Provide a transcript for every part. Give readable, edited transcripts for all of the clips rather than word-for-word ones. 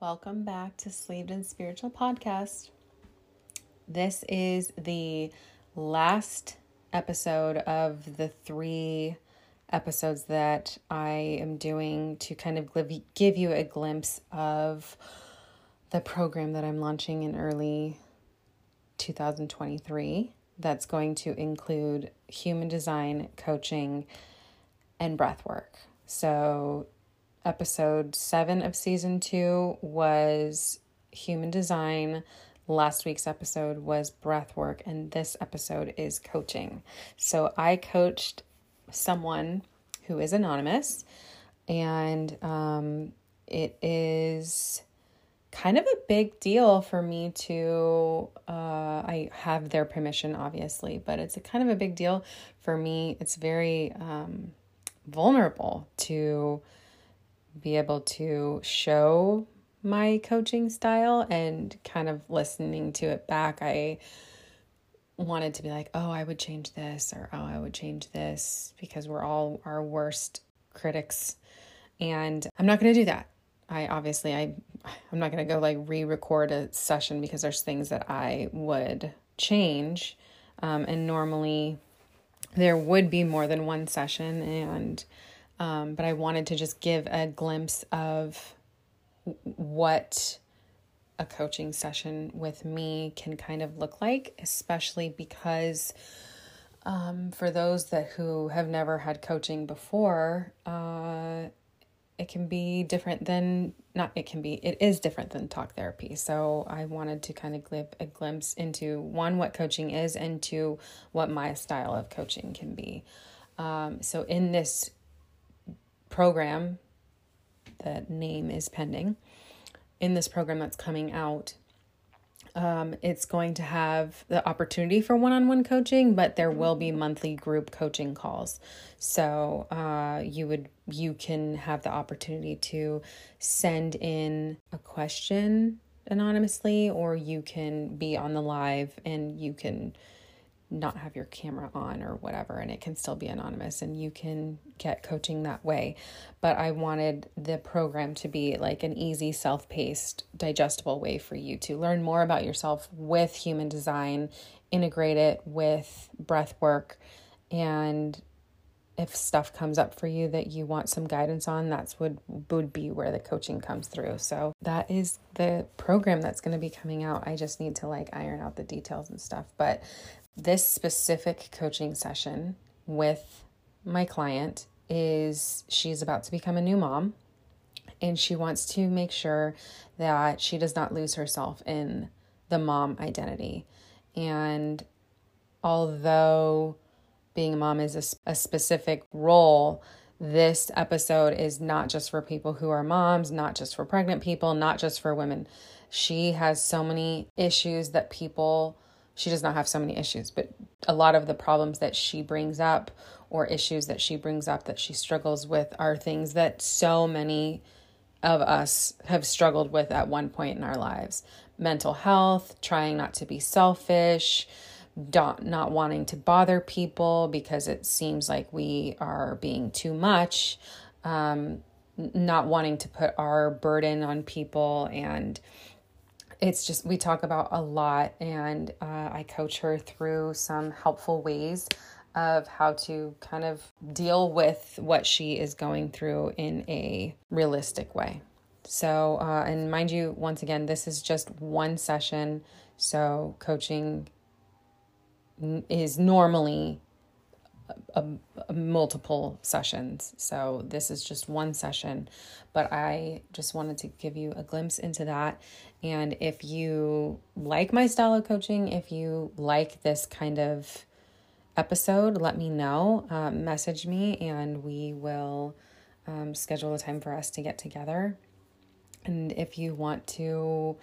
Welcome back to Sleeved and Spiritual Podcast. This is the last episode of the 3 episodes that I am doing to kind of give you a glimpse of the program that I'm launching in early 2023 that's going to include human design, coaching, and breathwork. So episode 7 of season 2 was human design. Last week's episode was breathwork, and this episode is coaching. So I coached someone who is anonymous, and it is kind of a big deal for me to, I have their permission, obviously, but it's a kind of a big deal for me. It's very vulnerable to be able to show my coaching style and kind of listening to it back. I wanted to be like, oh, I would change this, or oh, I would change this, because we're all our worst critics. And I'm not going to do that. I'm not going to go like re-record a session because there's things that I would change. And normally there would be more than one session, and but I wanted to just give a glimpse of what a coaching session with me can kind of look like, especially because for those who have never had coaching before, it is different than talk therapy. So I wanted to kind of give a glimpse into, 1, what coaching is, and 2, what my style of coaching can be. So in this program, the name is pending, in this program that's coming out, it's going to have the opportunity for one-on-one coaching, but there will be monthly group coaching calls. So you can have the opportunity to send in a question anonymously, or you can be on the live and you can not have your camera on or whatever, and it can still be anonymous, and you can get coaching that way. But I wanted the program to be like an easy, self-paced, digestible way for you to learn more about yourself with human design, integrate it with breath work, and if stuff comes up for you that you want some guidance on, that's would be where the coaching comes through. So that is the program that's going to be coming out. I just need to like iron out the details and stuff, but this specific coaching session with my client she's about to become a new mom, and she wants to make sure that she does not lose herself in the mom identity. And although being a mom is a specific role, this episode is not just for people who are moms, not just for pregnant people, not just for women. She has so many issues that She does not have so many issues, but a lot of the problems that she brings up, or issues that she brings up that she struggles with, are things that so many of us have struggled with at one point in our lives. Mental health, trying not to be selfish, not wanting to bother people because it seems like we are being too much, not wanting to put our burden on people, and it's just, we talk about a lot, and I coach her through some helpful ways of how to kind of deal with what she is going through in a realistic way. So, and mind you, once again, this is just one session. So coaching is normally multiple sessions. So this is just one session, but I just wanted to give you a glimpse into that. And if you like my style of coaching, if you like this kind of episode, let me know, message me, and we will schedule a time for us to get together. And if you want to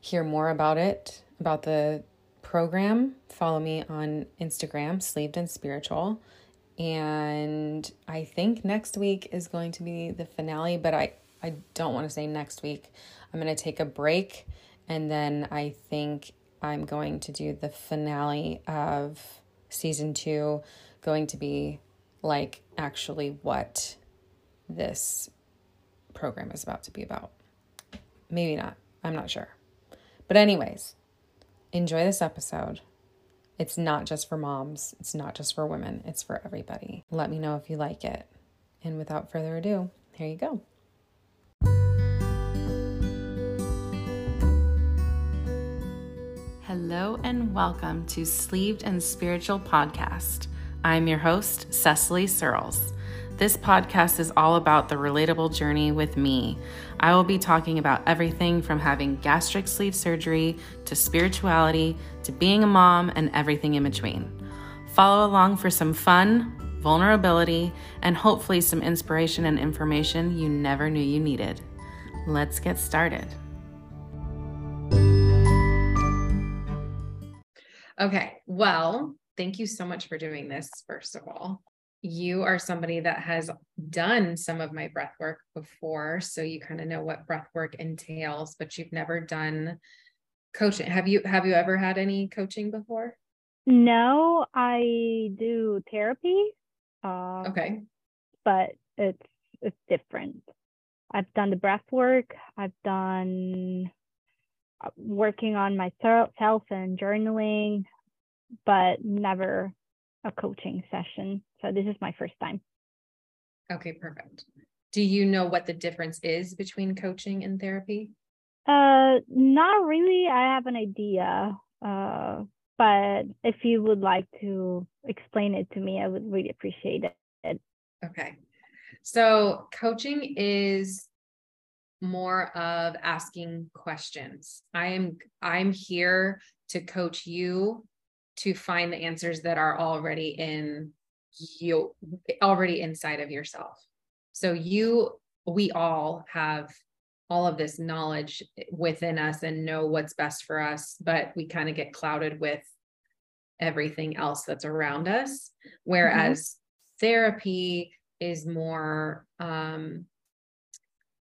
hear more about the program, follow me on Instagram, Sleeved and Spiritual. And I think next week is going to be the finale, but I don't want to say next week. I'm going to take a break, and then I think I'm going to do the finale of season 2, going to be like actually what this program is about to be about. Maybe not. I'm not sure. But anyways, enjoy this episode. It's not just for moms. It's not just for women. It's for everybody. Let me know if you like it. And without further ado, here you go. Hello and welcome to Sleeved and Spiritual Podcast. I'm your host, Cecily Searles. This podcast is all about the relatable journey with me. I will be talking about everything from having gastric sleeve surgery to spirituality to being a mom and everything in between. Follow along for some fun, vulnerability, and hopefully some inspiration and information you never knew you needed. Let's get started. Okay, well, thank you so much for doing this, first of all. You are somebody that has done some of my breath work before, so you kind of know what breath work entails, but you've never done coaching. Have you ever had any coaching before? No, I do therapy. Okay. But it's different. I've done the breath work. I've done working on myself and journaling, but never a coaching session. So this is my first time. Okay, perfect. Do you know what the difference is between coaching and therapy? Not really. I have an idea. But if you would like to explain it to me, I would really appreciate it. Okay. So coaching is more of asking questions. I'm here to coach you to find the answers that are already inside of yourself. So we all have all of this knowledge within us and know what's best for us, but we kind of get clouded with everything else that's around us. Whereas therapy is more,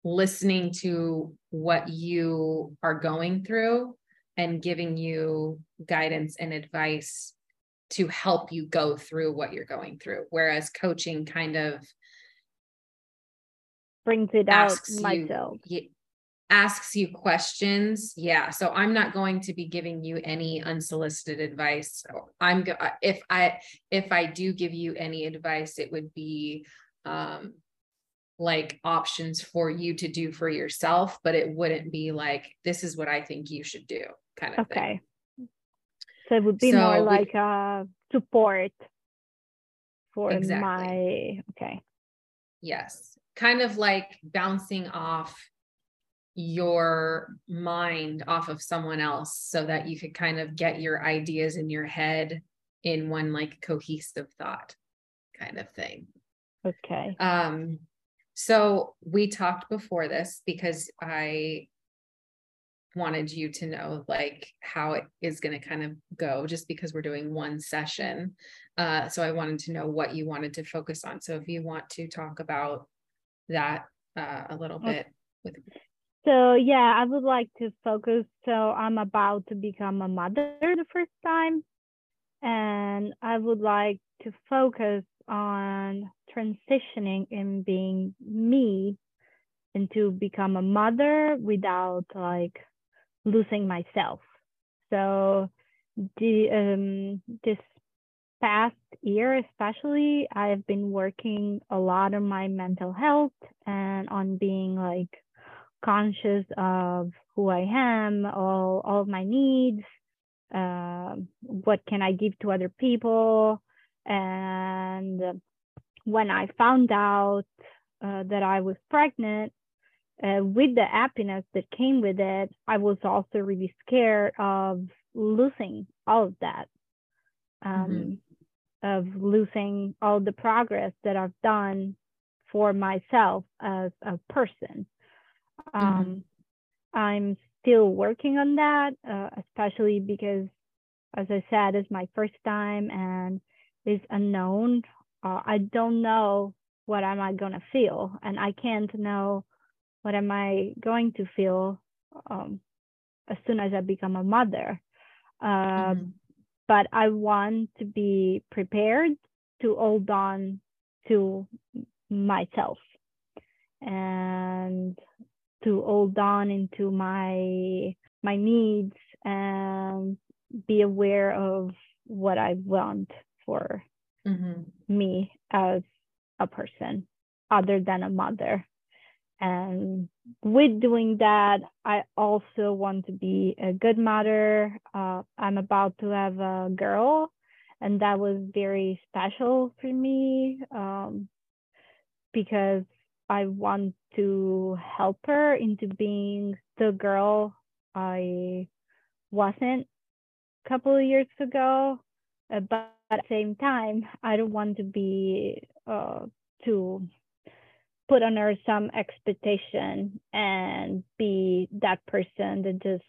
listening to what you are going through and giving you guidance and advice to help you go through what you're going through. Whereas coaching kind of brings it out myself. Asks you questions. Yeah. So I'm not going to be giving you any unsolicited advice. If I do give you any advice, it would be, like options for you to do for yourself, but it wouldn't be like, this is what I think you should do kind of thing. Okay. So it would be more like support for okay. Yes. Kind of like bouncing off your mind off of someone else so that you could kind of get your ideas in your head in one like cohesive thought kind of thing. Okay. So we talked before this because I wanted you to know like how it is going to kind of go just because we're doing one session. So I wanted to know what you wanted to focus on. So if you want to talk about that a little bit. So yeah, I would like to focus. So I'm about to become a mother the first time, and I would like to focus on transitioning and being me and to become a mother without like losing myself. So this past year especially, I have been working a lot on my mental health and on being like conscious of who I am, all of my needs, what can I give to other people. And when I found out that I was pregnant, with the happiness that came with it, I was also really scared of losing all of that, of losing all the progress that I've done for myself as a person. I'm still working on that, especially because, as I said, it's my first time and is unknown. I don't know what am I gonna feel, and I can't know what am I going to feel as soon as I become a mother. But I want to be prepared to hold on to myself, and to hold on into my needs and be aware of what I want for me as a person other than a mother. And with doing that, I also want to be a good mother. I'm about to have a girl, and that was very special for me because I want to help her into being the girl I wasn't a couple of years ago. But at the same time, I don't want to be too put on her some expectation and be that person that just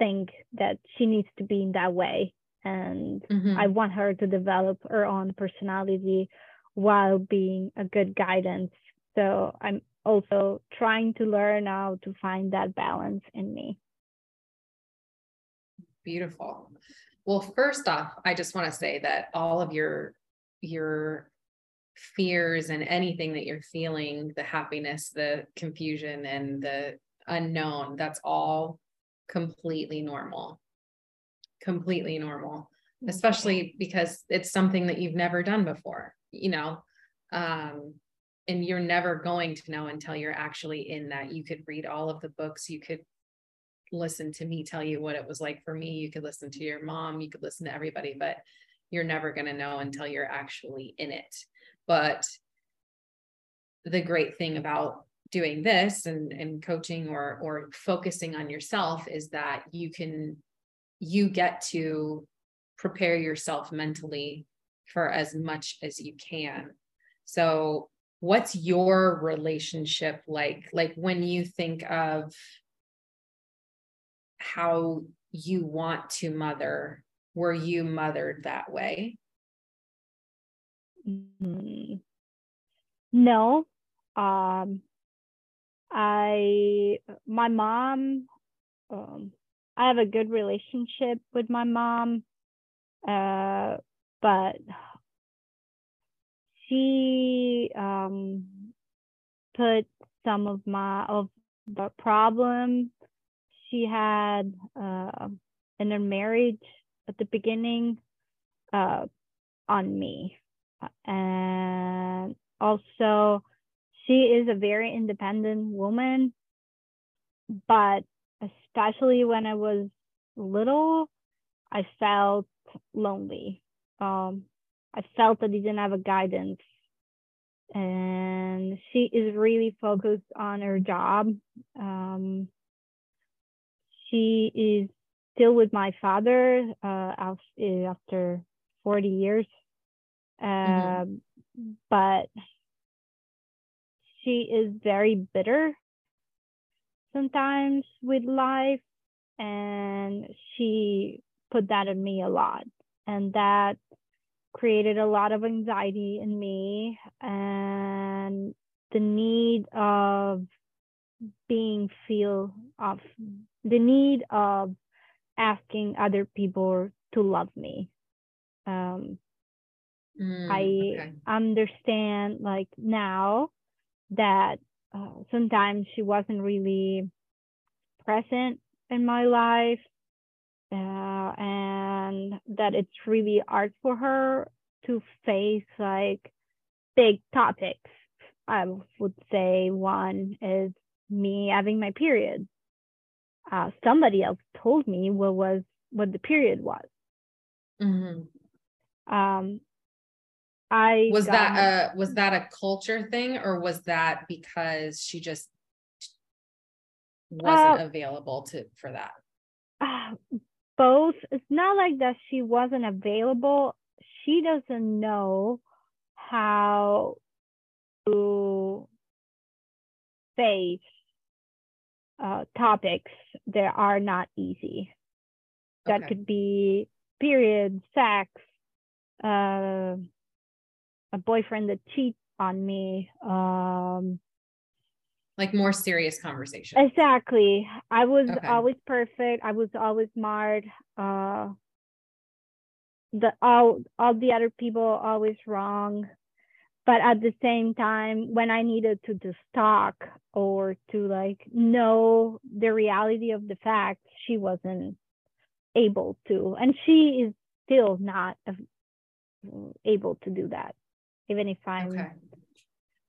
think that she needs to be in that way. And I want her to develop her own personality while being a good guidance. So I'm also trying to learn how to find that balance in me. Beautiful. Well, first off, I just want to say that all of your fears and anything that you're feeling, the happiness, the confusion, and the unknown, that's all completely normal, especially because it's something that you've never done before, and you're never going to know until you're actually in that. You could read all of the books, you could listen to me tell you what it was like for me, you could listen to your mom, you could listen to everybody, but you're never going to know until you're actually in it. But the great thing about doing this and coaching or focusing on yourself is that you get to prepare yourself mentally for as much as you can. So what's your relationship like? Like when you think of how you want to mother, were you mothered that way? No. My mom, I have a good relationship with my mom, but she put some of the problem she had in her marriage at the beginning on me. And also, she is a very independent woman, but especially when I was little, I felt lonely. I felt I didn't have a guidance. And she is really focused on her job. She is still with my father after 40 years. But she is very bitter sometimes with life, and she put that on me a lot, and that created a lot of anxiety in me and the need of asking other people to love me. I understand like now that sometimes she wasn't really present in my life, and that it's really hard for her to face like big topics. I would say one is me having my period. Somebody else told me what the period was. Was that a culture thing, or was that because she just wasn't available for that? Both. It's not like that she wasn't available. She doesn't know how to face topics that are not easy. That could be period, sex, a boyfriend that cheats on me. Like more serious conversation. Exactly. I was always perfect. I was always smart. All the other people always wrong. But at the same time, when I needed to just talk or to like know the reality of the facts, she wasn't able to. And she is still not able to do that, even if I'm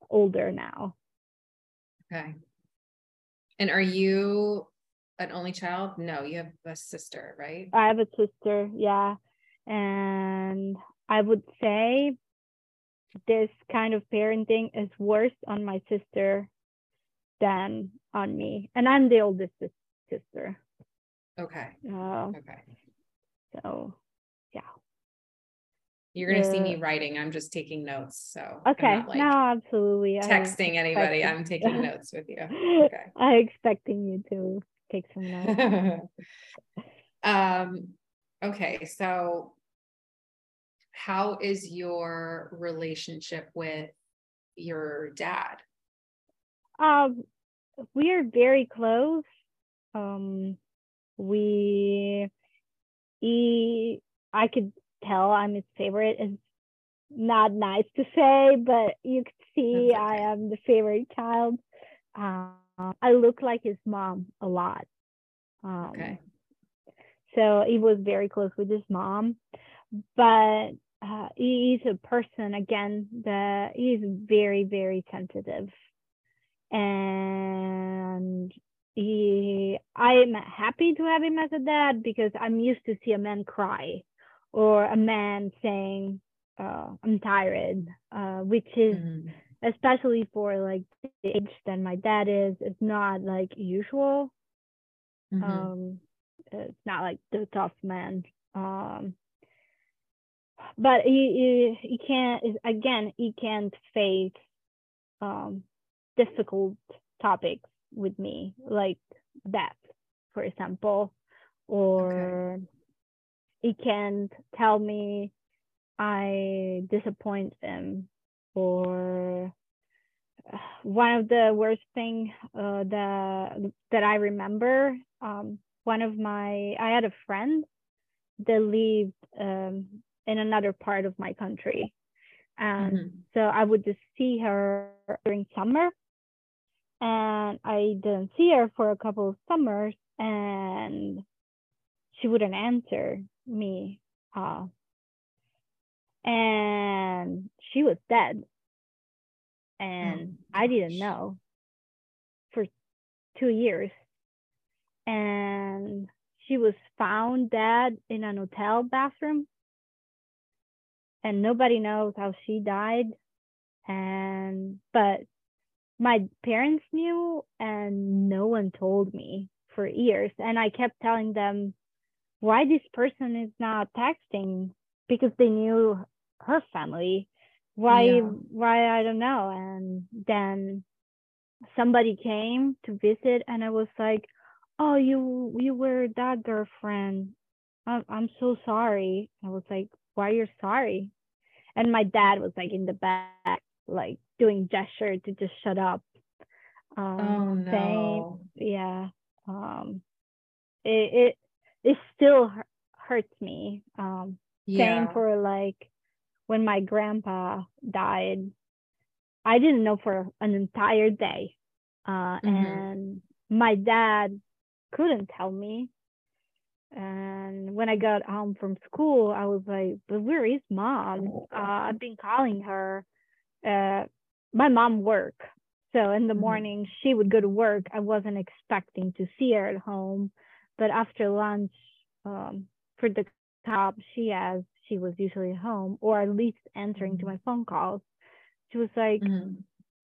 older now. Okay. And are you an only child? No, you have a sister, right? I have a sister, yeah. And I would say this kind of parenting is worse on my sister than on me, and I'm the oldest sister. Okay. So, yeah. You're gonna see me writing. I'm just taking notes. So I'm not, like, no, absolutely. Texting anybody. I'm taking notes with you. Okay. I'm expecting you to take some notes. Okay, so. How is your relationship with your dad? We are very close. I could tell I'm his favorite. It's not nice to say, but you could see I am the favorite child. I look like his mom a lot. So he was very close with his mom. But he's a person, again, that he's very, very sensitive. And I'm happy to have him as a dad because I'm used to see a man cry or a man saying, I'm tired, which is, especially for like the age that my dad is, it's not like usual. It's not like the tough man. But he can't, again, he can't face difficult topics with me, like death, for example, or he can't tell me I disappoint him. Or one of the worst things that I remember, I had a friend that lived in another part of my country. And so I would just see her during summer, and I didn't see her for a couple of summers, and she wouldn't answer me. And she was dead. And I didn't know for 2 years. And she was found dead in an hotel bathroom. And nobody knows how she died. But my parents knew, and no one told me for years. And I kept telling them why this person is not texting, because they knew her family. Why, I don't know. And then somebody came to visit, and I was like, oh, you were that girlfriend. I'm so sorry. I was like, why you're sorry? And my dad was like in the back, like doing gesture to just shut up. It still hurts me. Same for like when my grandpa died, I didn't know for an entire day. And my dad couldn't tell me. And when I got home from school, I was like, but where is mom? I've been calling her. My mom worked. So in the morning, she would go to work. I wasn't expecting to see her at home. But after lunch, for the job she was usually home, or at least answering to my phone calls. She was like,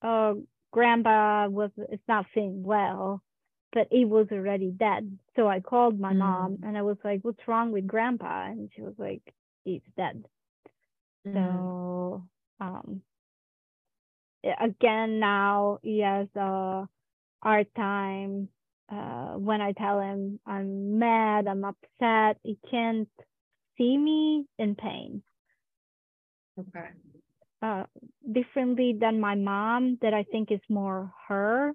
oh, grandpa it's not feeling well. But he was already dead. So I called my mom, and I was like, what's wrong with grandpa? And she was like, he's dead. So again, now he has a hard time when I tell him I'm mad, I'm upset. He can't see me in pain. Okay. Differently than my mom, that I think is more her,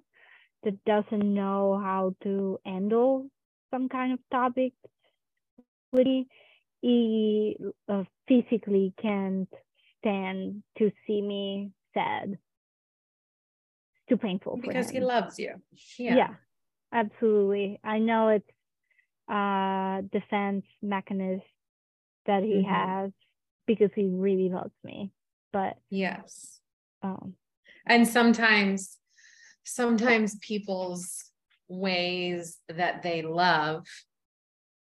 that doesn't know how to handle some kind of topic. He physically can't stand to see me sad. It's too painful because he loves you. Yeah, absolutely. I know it's defense mechanism that he has because he really loves me. But yes, and sometimes people's ways that they love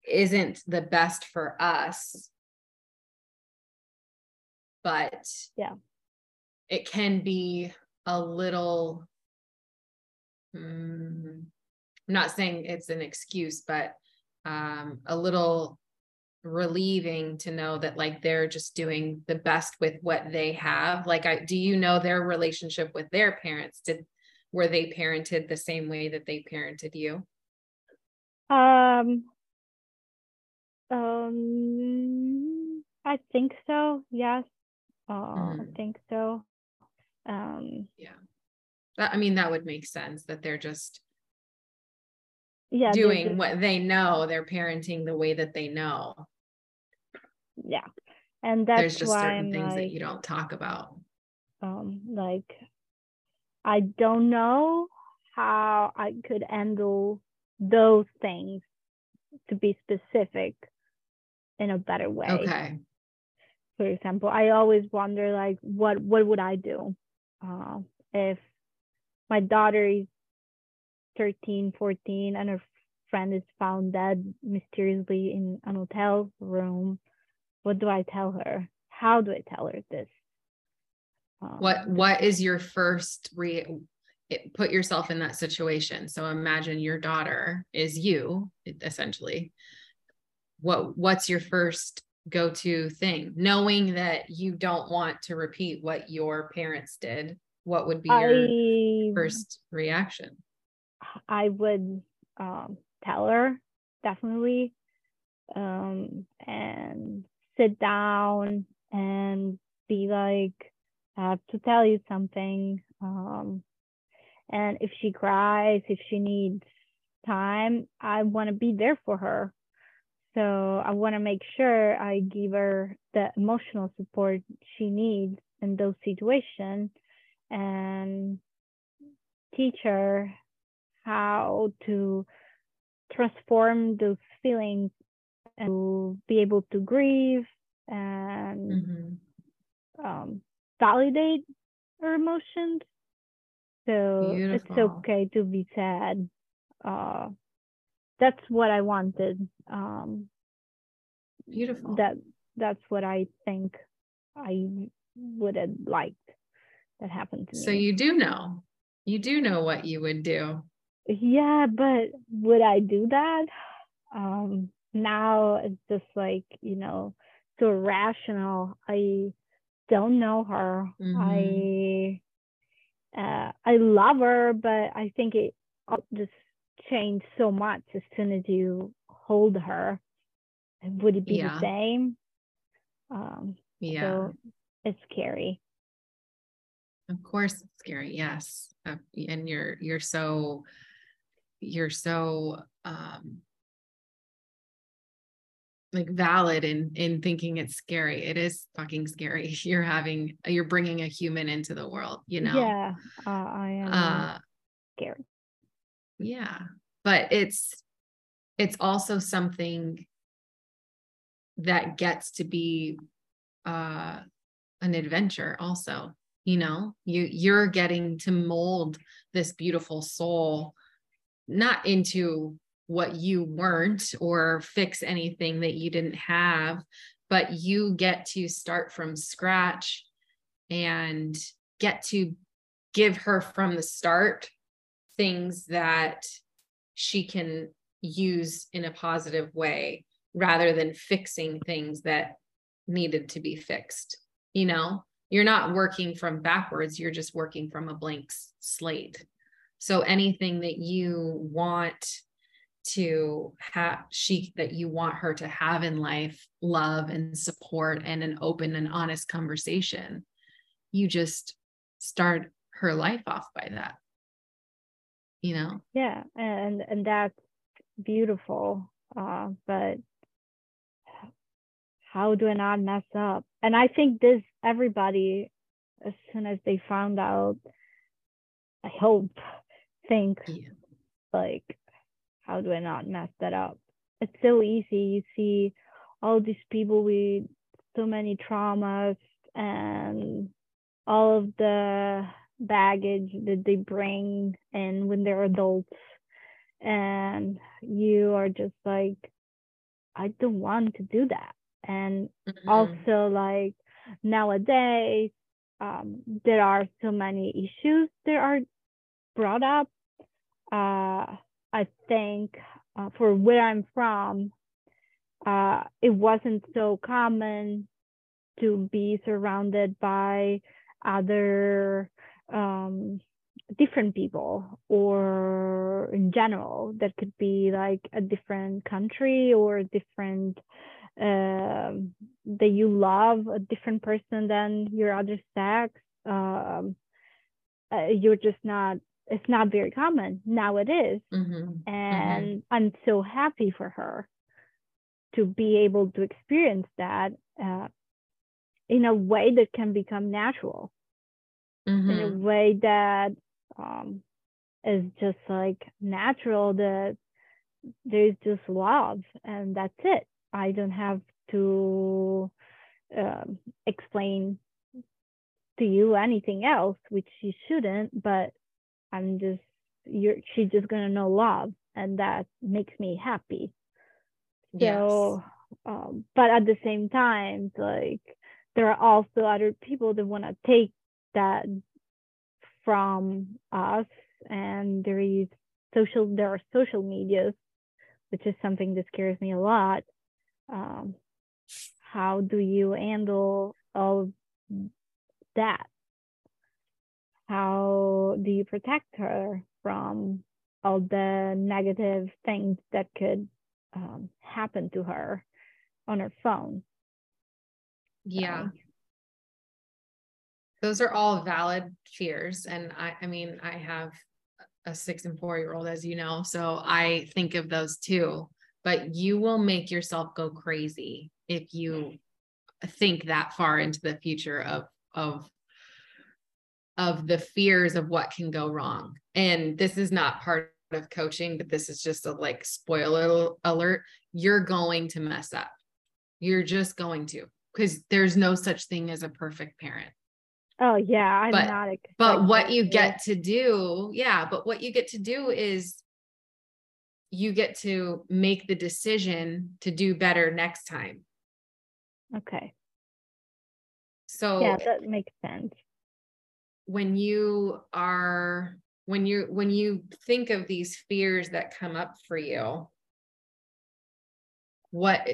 isn't the best for us, but yeah, it can be a little, I'm not saying it's an excuse, but a little relieving to know that like they're just doing the best with what they have. Like, do you know their relationship with their parents? Were they parented the same way that they parented you? I think so. Yes. I think so. Yeah. That would make sense that they're just doing what they know. They're parenting the way that they know. Yeah. And that's there's just why certain things that you don't talk about. I don't know how I could handle those things, to be specific, in a better way. Okay. For example, I always wonder, like, what would I do if my daughter is 13, 14, and her friend is found dead mysteriously in an hotel room? What do I tell her? How do I tell her this? What is your first put yourself in that situation? So imagine your daughter is you, essentially. What's your first go-to thing? Knowing that you don't want to repeat what your parents did, what would be your first reaction? I would tell her, definitely, and sit down and be like, I have to tell you something. And if she cries, if she needs time, I want to be there for her. So I want to make sure I give her the emotional support she needs in those situations and teach her how to transform those feelings and to be able to grieve and validate her emotions. So Beautiful. It's okay to be sad. That's what I wanted. Beautiful. That's what I think I would have liked that happened to me. So you do know what you would do. Yeah, but would I do that? Now it's just like, so irrational. I don't know her. I love her, but I think it just changed so much as soon as you hold her. Would it be the same? So it's scary. Of course it's scary. Yes. And you're so like valid in thinking it's scary. It is fucking scary. You're bringing a human into the world, Yeah. I am scared. Yeah. But it's also something that gets to be, an adventure also, you're getting to mold this beautiful soul, not into what you weren't or fix anything that you didn't have, but you get to start from scratch and get to give her from the start things that she can use in a positive way rather than fixing things that needed to be fixed. You're not working from backwards. You're just working from a blank slate. So anything that you want to have, that you want her to have in life, love and support and an open and honest conversation, you just start her life off by that, Yeah. And that's beautiful. But how do I not mess up? And I think everybody as soon as they found out, I hope, like, how do I not mess that up? It's so easy. You see all these people with so many traumas and all of the baggage that they bring in when they're adults, and you are just like, I don't want to do that. And also, like, nowadays there are so many issues that are brought up. I think for where I'm from, it wasn't so common to be surrounded by other different people, or in general that could be like a different country or a different that you love, a different person than your other sex. You're just not, it's not very common. Now it is. And I'm so happy for her to be able to experience that in a way that can become natural, in a way that is just like natural, that there's just love and that's it. I don't have to explain to you anything else, which she shouldn't, but I'm just, she's just gonna know love, and that makes me happy. So, but at the same time, like, there are also other people that want to take that from us, and there are social medias, which is something that scares me a lot. How do you handle all that? How do you protect her from all the negative things that could happen to her on her phone? Yeah. Those are all valid fears. And I mean, I have a 6- and 4-year-old, as you know, so I think of those too. But you will make yourself go crazy if you think that far into the future of the fears of what can go wrong. And this is not part of coaching, but this is just a, like, spoiler alert. You're going to mess up. You're just going to, because there's no such thing as a perfect parent. Oh yeah. But what you get to do is you get to make the decision to do better next time. Okay. So yeah, that makes sense. When you think of these fears that come up for you, what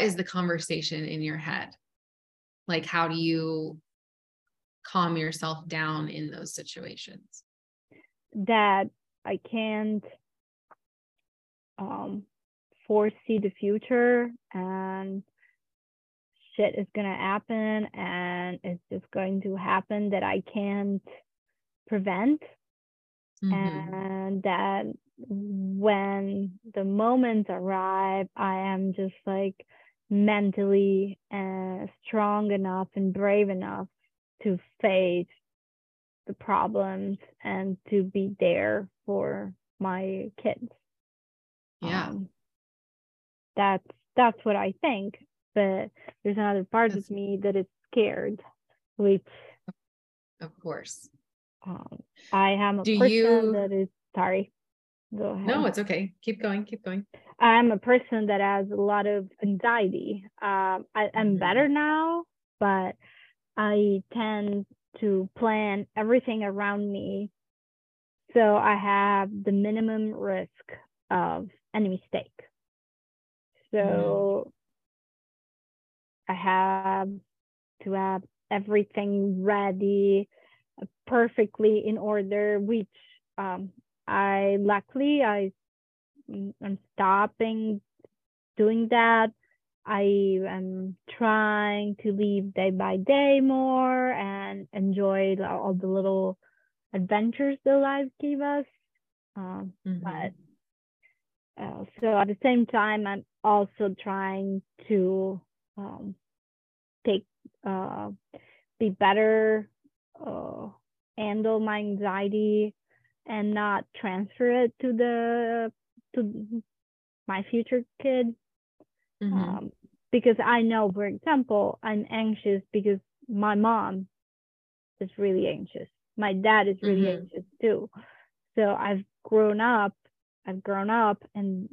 is the conversation in your head? Like, how do you calm yourself down in those situations? That I can't foresee the future, and shit is gonna happen, and it's just going to happen that I can't prevent. And that when the moments arrive, I am just like mentally strong enough and brave enough to face the problems and to be there for my kids. That's what I think. But there's another part of me that is scared, which of course I am a person that is go ahead. No, it's okay. Keep going. I'm a person that has a lot of anxiety. I'm better now, but I tend to plan everything around me, so I have the minimum risk of any mistake. So I have to have everything ready, perfectly in order, which I'm stopping doing that. I am trying to live day by day more and enjoy all the little adventures that life gave us. But so at the same time, I'm also trying to take be better, handle my anxiety and not transfer it to my future kid. Mm-hmm. Because I know, for example, I'm anxious because my mom is really anxious. My dad is really mm-hmm. anxious too. So I've grown up in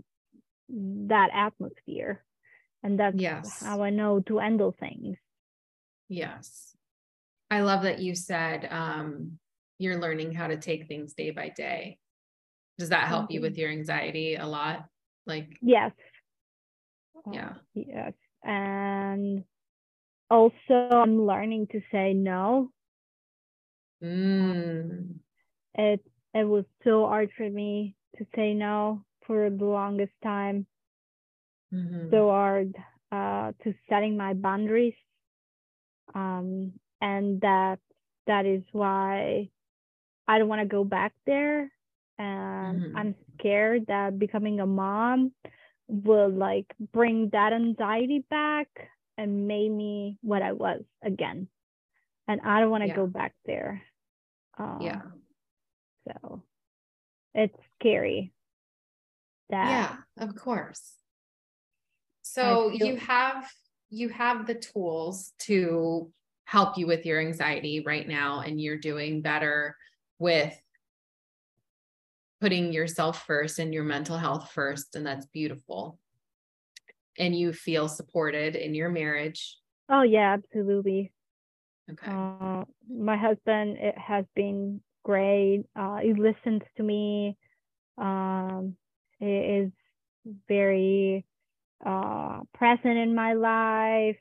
that atmosphere. And that's how I know to handle things. Yes. I love that you said you're learning how to take things day by day. Does that help mm-hmm. you with your anxiety a lot? Like, yes. Yeah. Yes. And also I'm learning to say no. It was so hard for me to say no for the longest time. Mm-hmm. So hard to setting my boundaries. And that is why I don't want to go back there. And mm-hmm. I'm scared that becoming a mom will like bring that anxiety back and made me what I was again. And I don't want to go back there. So it's scary. Of course. So you have the tools to help you with your anxiety right now, and you're doing better with putting yourself first and your mental health first. And that's beautiful. And you feel supported in your marriage. Oh yeah, absolutely. Okay. My husband, it has been great. He listens to me. He is very present in my life.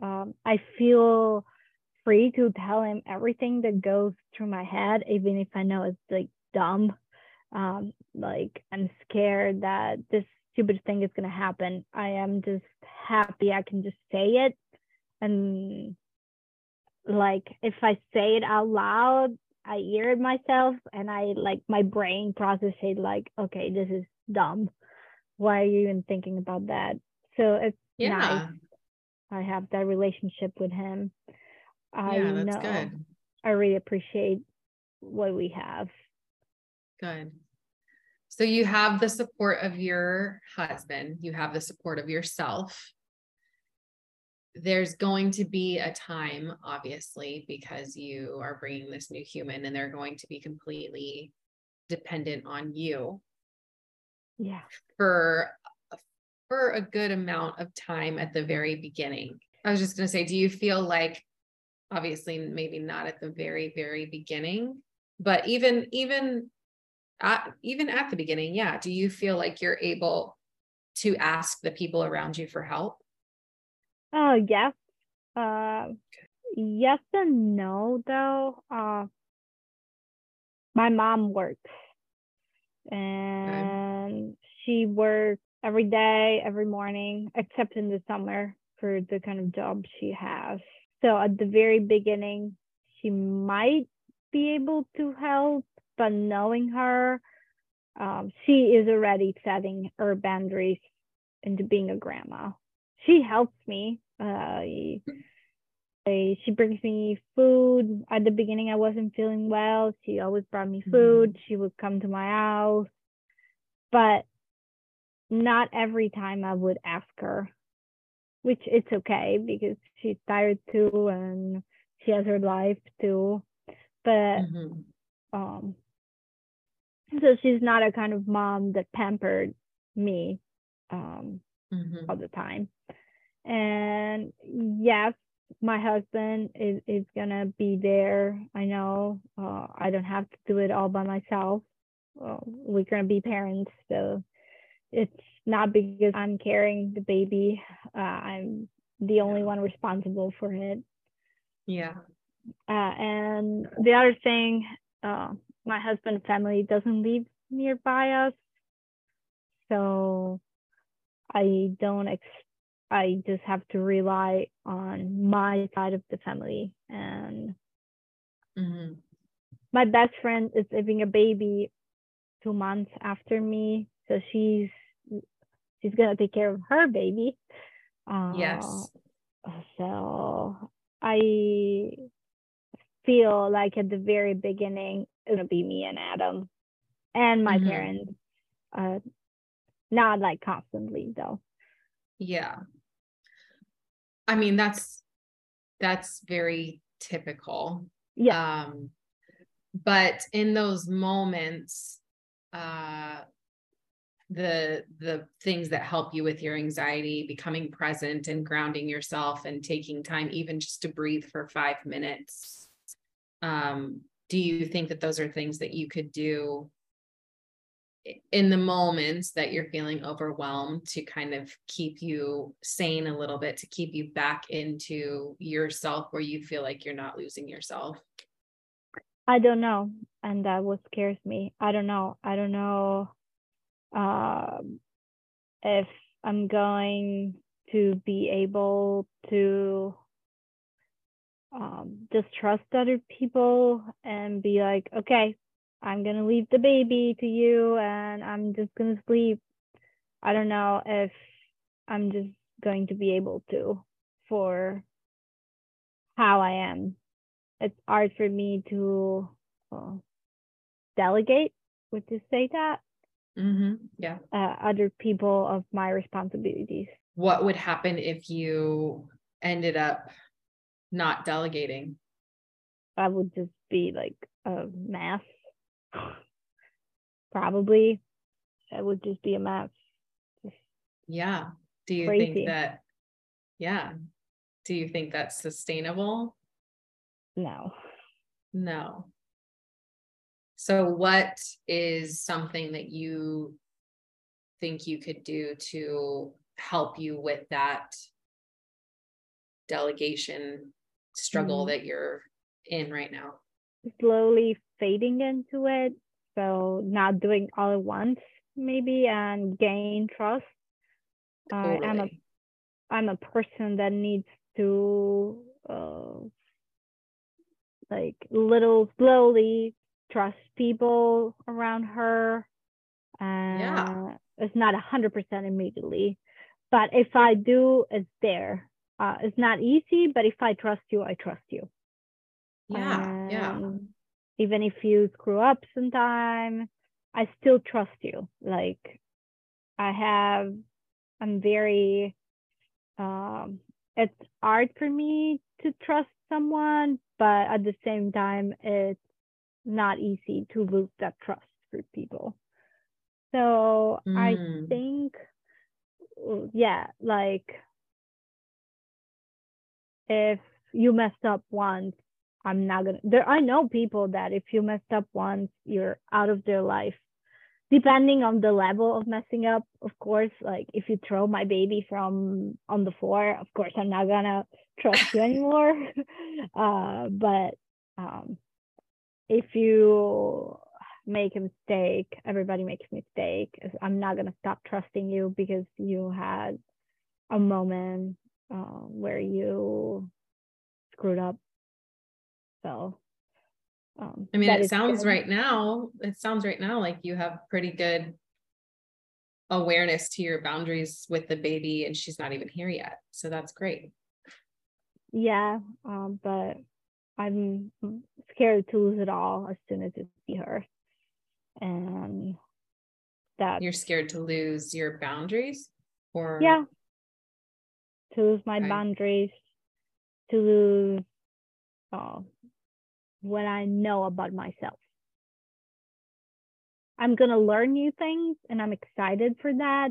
I feel free to tell him everything that goes through my head, even if I know it's like dumb. Like I'm scared that this stupid thing is going to happen. I am just happy I can just say it. And like, if I say it out loud, I hear it myself and I like my brain processes it like, okay, this is dumb. Why are you even thinking about that? So it's nice. I have that relationship with him. That's good. I really appreciate what we have. Good. So you have the support of your husband. You have the support of yourself. There's going to be a time, obviously, because you are bringing this new human and they're going to be completely dependent on you. Yeah. For a good amount of time at the very beginning. I was just going to say, do you feel like, obviously, maybe not at the very, very beginning, but even at the beginning, do you feel like you're able to ask the people around you for help? Oh, yes. Yes and no, though. My mom works. And she works every day, every morning, except in the summer for the kind of job she has. So at the very beginning, she might be able to help, but knowing her, she is already setting her boundaries into being a grandma. She helps me. She brings me food. At the beginning, I wasn't feeling well. She always brought me food. Mm-hmm. She would come to my house, but not every time I would ask her, which it's okay because she's tired too and she has her life too. But mm-hmm. So she's not a kind of mom that pampered me mm-hmm. all the time. And yes, my husband is gonna be there. I know I don't have to do it all by myself. We're gonna be parents, so it's not because I'm carrying the baby. I'm the only one responsible for it. Yeah. And the other thing, my husband's family doesn't live nearby us, so I just have to rely on my side of the family. And mm-hmm. my best friend is having a baby 2 months after me, so she's gonna take care of her baby. Yes. So I feel like at the very beginning, it'll be me and Adam and my parents. Not like constantly though. Yeah. I mean, that's very typical. Yeah. But in those moments, the things that help you with your anxiety, becoming present and grounding yourself and taking time, even just to breathe for 5 minutes. Do you think that those are things that you could do in the moments that you're feeling overwhelmed to kind of keep you sane a little bit, to keep you back into yourself where you feel like you're not losing yourself? I don't know. And that what scares me. I don't know. If I'm going to be able to just trust other people and be like, okay, I'm going to leave the baby to you and I'm just going to sleep. I don't know if I'm just going to be able to for how I am. It's hard for me to delegate, would you say that? Mm-hmm. Yeah. Other people of my responsibilities. What would happen if you ended up not delegating? I would just be like a mess. Probably. It would just be a mess. Just yeah. Do you crazy. Think that? Yeah. Do you think that's sustainable? No. So what is something that you think you could do to help you with that delegation struggle that you're in right now? Slowly fading into it. So not doing all at once, maybe, and gain trust. Totally. I'm a person that needs to like little slowly trust people around her. It's not 100% immediately, but if I do, it's there. It's not easy, but if I trust you, I trust you. Even if you screw up sometime, I still trust you. Like I'm very, it's hard for me to trust someone, but at the same time, it's not easy to lose that trust for people. So I think, like if you messed up once, I know people that if you messed up once, you're out of their life, depending on the level of messing up, of course. Like if you throw my baby from on the floor, of course, I'm not gonna trust you anymore. But if you make a mistake, everybody makes a mistake. I'm not going to stop trusting you because you had a moment where you screwed up. So, I mean, it sounds right now like you have pretty good awareness to your boundaries with the baby and she's not even here yet. So that's great. Yeah. But I'm scared to lose it all as soon as I see her. And that you're scared to lose your boundaries or to lose my boundaries, to lose what I know about myself. I'm going to learn new things and I'm excited for that.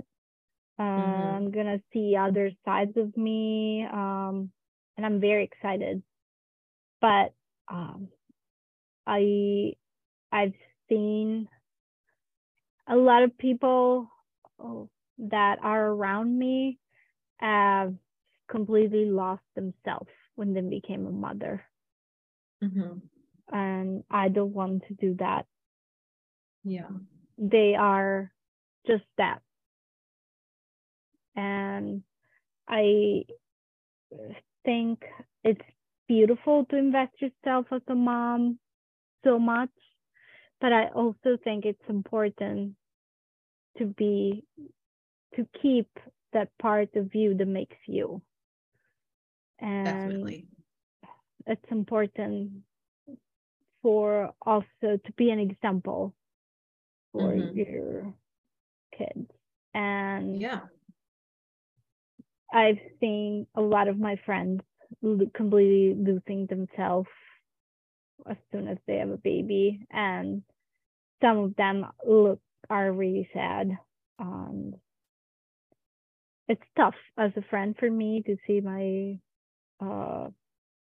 I'm going to see other sides of me. And I'm very excited. But I've seen a lot of people that are around me have completely lost themselves when they became a mother. Mm-hmm. And I don't want to do that. Yeah. They are just that. And I think it's beautiful to invest yourself as a mom so much, but I also think it's important to keep that part of you that makes you. And definitely. it's important for also to be an example for your kids. And yeah, I've seen a lot of my friends completely losing themselves as soon as they have a baby, and some of them are really sad. It's tough as a friend for me to see my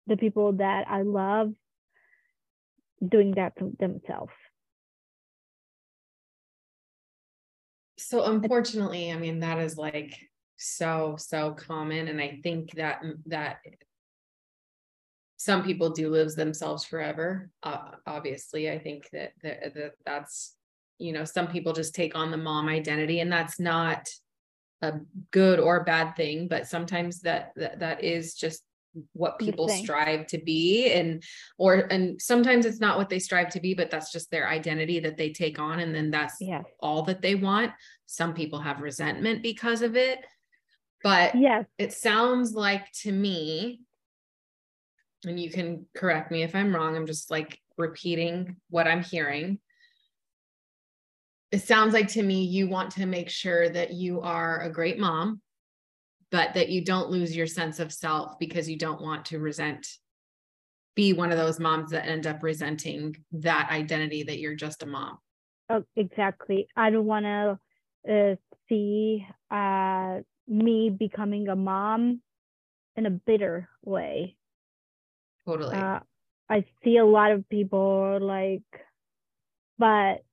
the people that I love doing that to themselves. So unfortunately, I mean, that is like so common, and I think that some people do lose themselves forever. Obviously, I think that's, you know, some people just take on the mom identity, and that's not a good or bad thing, but sometimes that is just what people strive to be, and sometimes it's not what they strive to be, but that's just their identity that they take on. And then that's all that they want. Some people have resentment because of it, but it sounds like to me, and you can correct me if I'm wrong, I'm just like repeating what I'm hearing. It sounds like to me, you want to make sure that you are a great mom, but that you don't lose your sense of self, because you don't want to be one of those moms that end up resenting that identity that you're just a mom. Oh, exactly. I don't want to see me becoming a mom in a bitter way. Totally. I see a lot of people like, but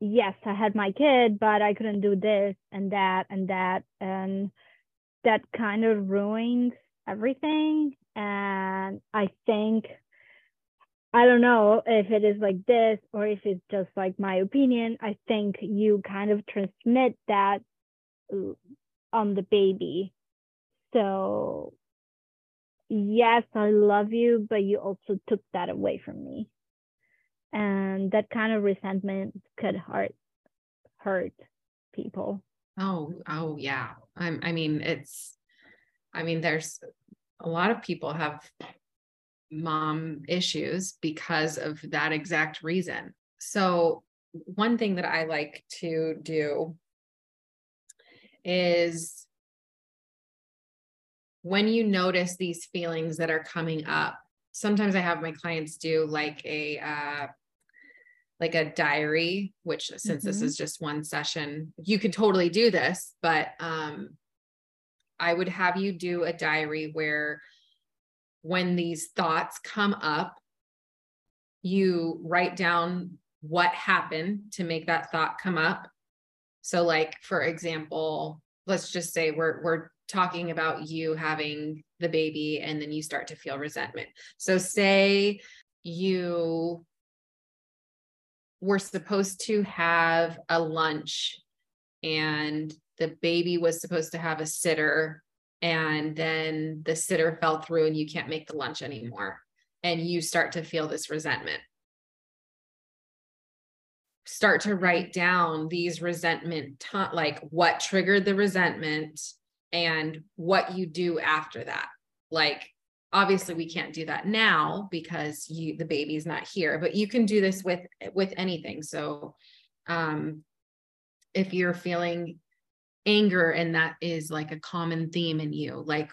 yes, I had my kid, but I couldn't do this and that and that. And that kind of ruins everything. And I think, I don't know if it is like this or if it's just like my opinion, I think you kind of transmit that on the baby. So yes, I love you, but you also took that away from me. And that kind of resentment could hurt people. Oh yeah. I mean, there's a lot of people have mom issues because of that exact reason. So one thing that I like to do is when you notice these feelings that are coming up, sometimes I have my clients do like a diary, which since this is just one session, you could totally do this, but I would have you do a diary where when these thoughts come up, you write down what happened to make that thought come up. So like, for example, let's just say we're talking about you having the baby and then you start to feel resentment. So say you were supposed to have a lunch and the baby was supposed to have a sitter, and then the sitter fell through and you can't make the lunch anymore. And you start to feel this resentment. Start to write down these resentment, like what triggered the resentment and what you do after that. Like, obviously we can't do that now because the baby's not here, but you can do this with anything. So, if you're feeling anger and that is like a common theme in you, like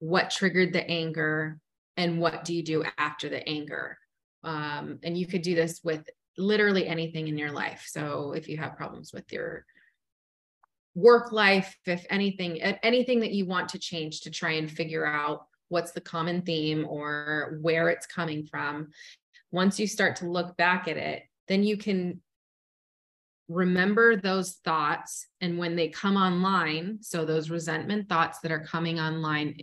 what triggered the anger and what do you do after the anger? And you could do this with literally anything in your life. So if you have problems with your work life, if anything that you want to change, to try and figure out what's the common theme or where it's coming from. Once you start to look back at it, then you can remember those thoughts. And when they come online, so those resentment thoughts that are coming online,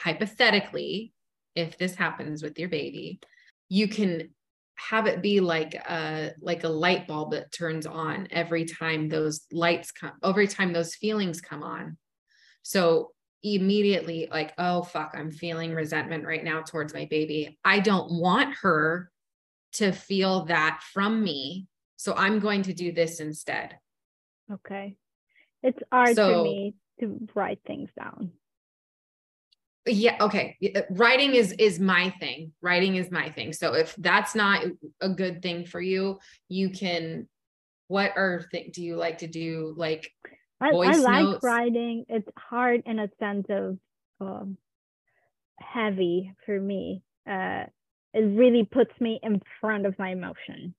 hypothetically, if this happens with your baby, you can have it be like a light bulb that turns on every time those lights come, every time those feelings come on. So immediately, like, oh fuck, I'm feeling resentment right now towards my baby. I don't want her to feel that from me, so I'm going to do this instead. Okay. It's hard for me to write things down. Yeah. Okay. Writing is my thing. Writing is my thing. So if that's not a good thing for you, you can, what are things do you like to do? Like voice notes? I like writing. It's hard in a sense of heavy for me. It really puts me in front of my emotion.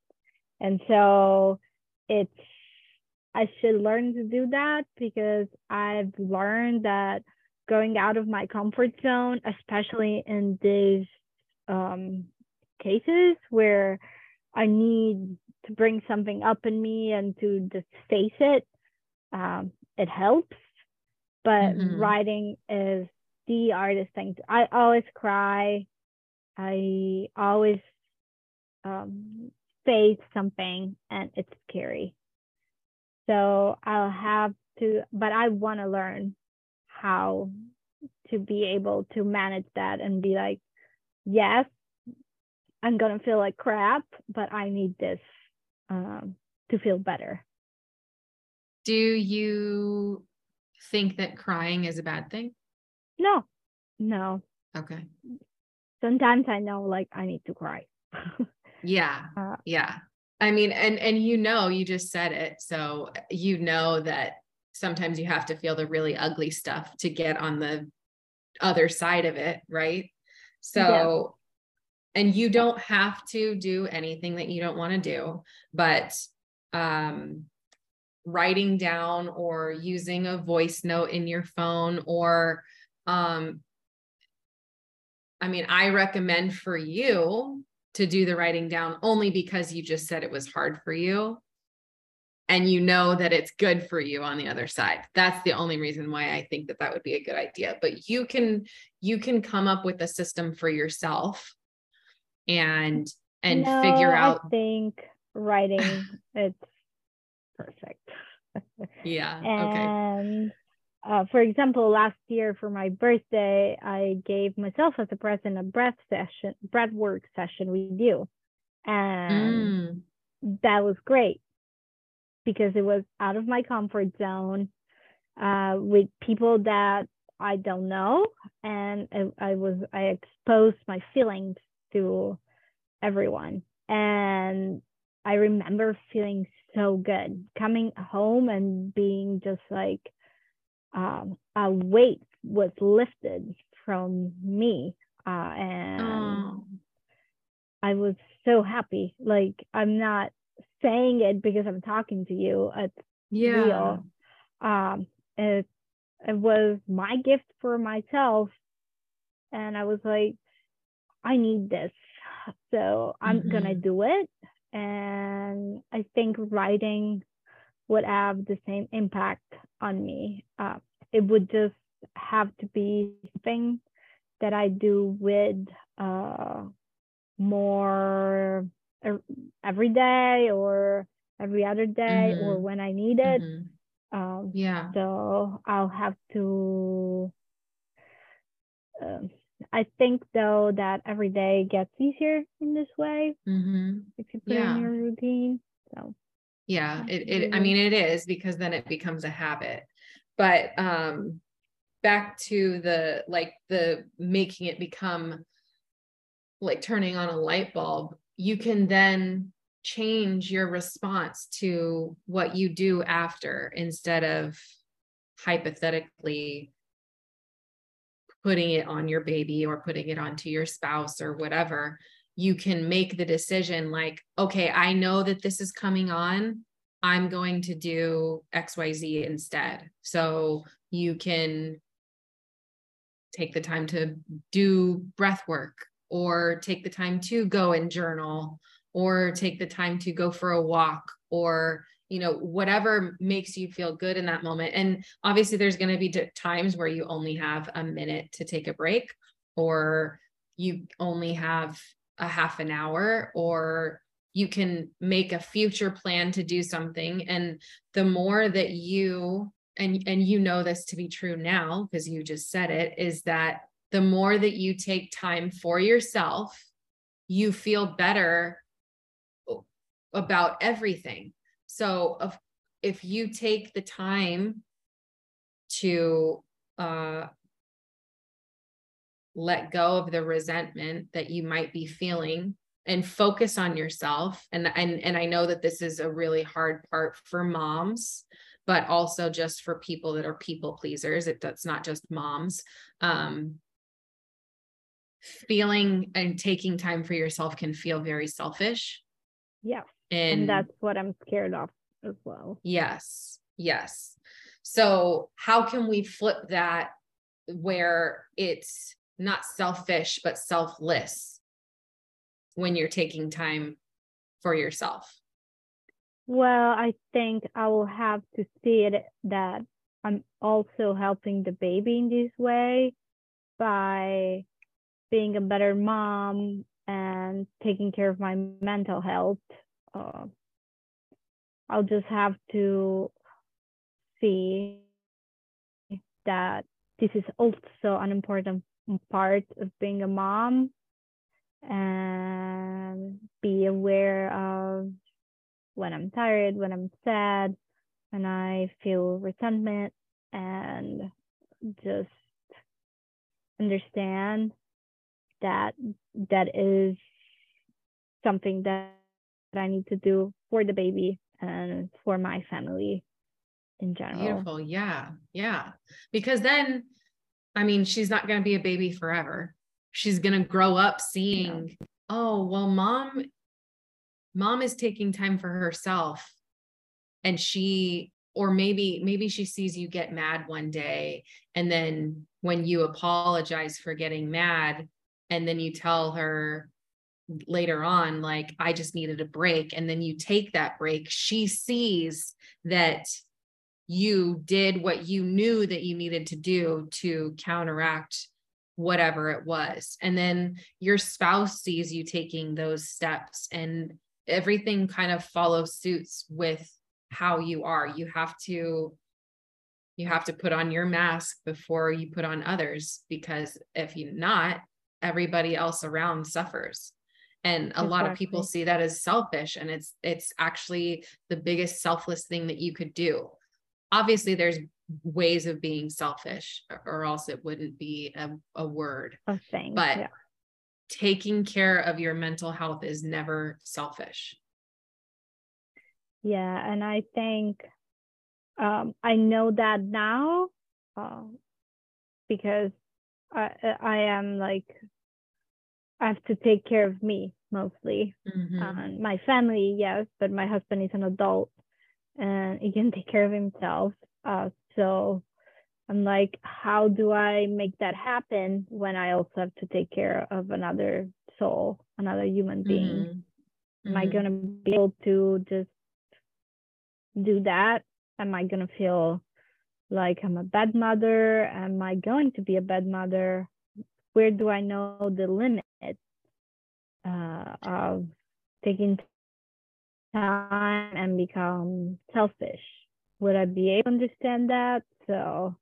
And so I should learn to do that, because I've learned that going out of my comfort zone, especially in these cases where I need to bring something up in me and to just face it, it helps. But writing is the hardest thing. I always cry. I always face something, and it's scary. So I'll have to, but I want to learn how to be able to manage that and be like, yes, I'm going to feel like crap, but I need this to feel better. Do you think that crying is a bad thing? No. Okay. Sometimes I know, like, I need to cry. Yeah. I mean, and you just said it. So you know that sometimes you have to feel the really ugly stuff to get on the other side of it. Right. So, yeah. And you don't have to do anything that you don't want to do, but, writing down or using a voice note in your phone, or, I mean, I recommend for you to do the writing down only because you just said it was hard for you. And you know that it's good for you on the other side. That's the only reason why I think that that would be a good idea. But you can come up with a system for yourself and figure out. I think writing, it's perfect. Yeah. And, okay. For example, last year for my birthday, I gave myself as a present a breathwork session with you, and that was great. Because it was out of my comfort zone with people that I don't know. And I exposed my feelings to everyone. And I remember feeling so good coming home and being just like a weight was lifted from me. I was so happy. Like, I'm not saying it because I'm talking to you. It's real. It was my gift for myself, and I was like, I need this, so I'm gonna do it. And I think writing would have the same impact on me. It would just have to be something that I do with more every day or every other day, or when I need it. So I'll have to I think though that every day gets easier in this way, if you put in your routine. So it I mean, it is, because then it becomes a habit. But back to the making it become like turning on a light bulb, you can then change your response to what you do after, instead of hypothetically putting it on your baby or putting it onto your spouse or whatever. You can make the decision like, okay, I know that this is coming on. I'm going to do XYZ instead. So you can take the time to do breath work, or take the time to go and journal, or take the time to go for a walk, or, whatever makes you feel good in that moment. And obviously there's going to be times where you only have a minute to take a break, or you only have a half an hour, or you can make a future plan to do something. And the more that you, and you know this to be true now, because you just said it, is that the more that you take time for yourself, you feel better about everything. So if you take the time to let go of the resentment that you might be feeling and focus on yourself. And I know that this is a really hard part for moms, but also just for people that are people pleasers. That's not just moms. Feeling and taking time for yourself can feel very selfish. Yeah. And that's what I'm scared of as well. Yes. Yes. So how can we flip that where it's not selfish, but selfless when you're taking time for yourself? Well, I think I will have to see it that I'm also helping the baby in this way by being a better mom and taking care of my mental health. I'll just have to see that this is also an important part of being a mom, and be aware of when I'm tired, when I'm sad, when I feel resentment, and just understand that that is something that I need to do for the baby and for my family in general. Beautiful. Yeah. Yeah. Because then, I mean, she's not going to be a baby forever. She's going to grow up seeing, yeah. Oh, well, mom is taking time for herself. And maybe she sees you get mad one day. And then when you apologize for getting mad, and then you tell her later on, like, I just needed a break. And then you take that break. She sees that you did what you knew that you needed to do to counteract whatever it was. And then your spouse sees you taking those steps, and everything kind of follows suits with how you are. You have to put on your mask before you put on others, because if you're not, everybody else around suffers. And a lot of people see that as selfish, and it's actually the biggest selfless thing that you could do. Obviously there's ways of being selfish, or else it wouldn't be a word, a thing, but yeah. Taking care of your mental health is never selfish. Yeah. And I think, I know that now, because I am like, I have to take care of me mostly. Mm-hmm. My family, yes, but my husband is an adult and he can take care of himself. So I'm like, how do I make that happen when I also have to take care of another soul, another human being? Mm-hmm. Am I going to be able to just do that? Am I going to feel like I'm a bad mother? Am I going to be a bad mother? Where do I know the limit of taking time and become selfish? Would I be able to understand that? So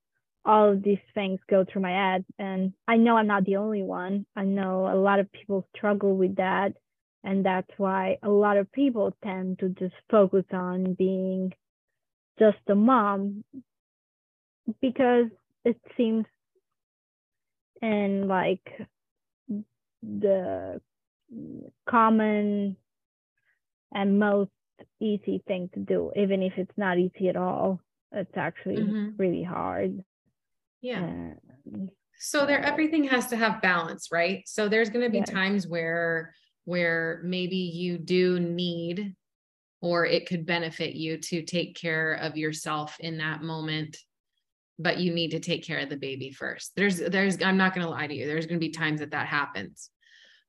all of these things go through my head, and I know I'm not the only one. I know a lot of people struggle with that, and that's why a lot of people tend to just focus on being just a mom, because it seems in like the common and most easy thing to do, even if it's not easy at all. It's actually really hard. Yeah. So everything has to have balance, right? So there's going to be times where maybe you do need, or it could benefit you to take care of yourself in that moment, but you need to take care of the baby first. I'm not going to lie to you. There's going to be times that happens,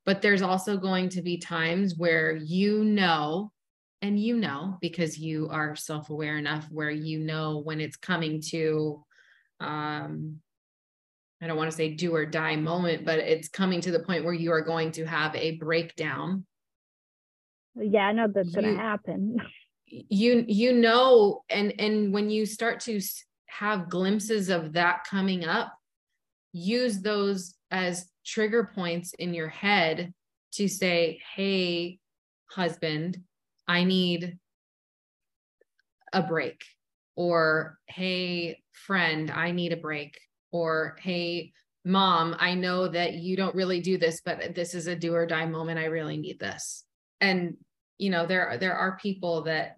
but there's also going to be times where because you are self-aware enough where you know when it's coming to, I don't want to say do or die moment, but it's coming to the point where you are going to have a breakdown. Yeah, I know that's going to happen. And when you start to have glimpses of that coming up, use those as trigger points in your head to say, hey, husband, I need a break, or hey, friend, I need a break, or hey, Mom, I know that you don't really do this, but this is a do or die moment. I really need this. And, you know, there are people that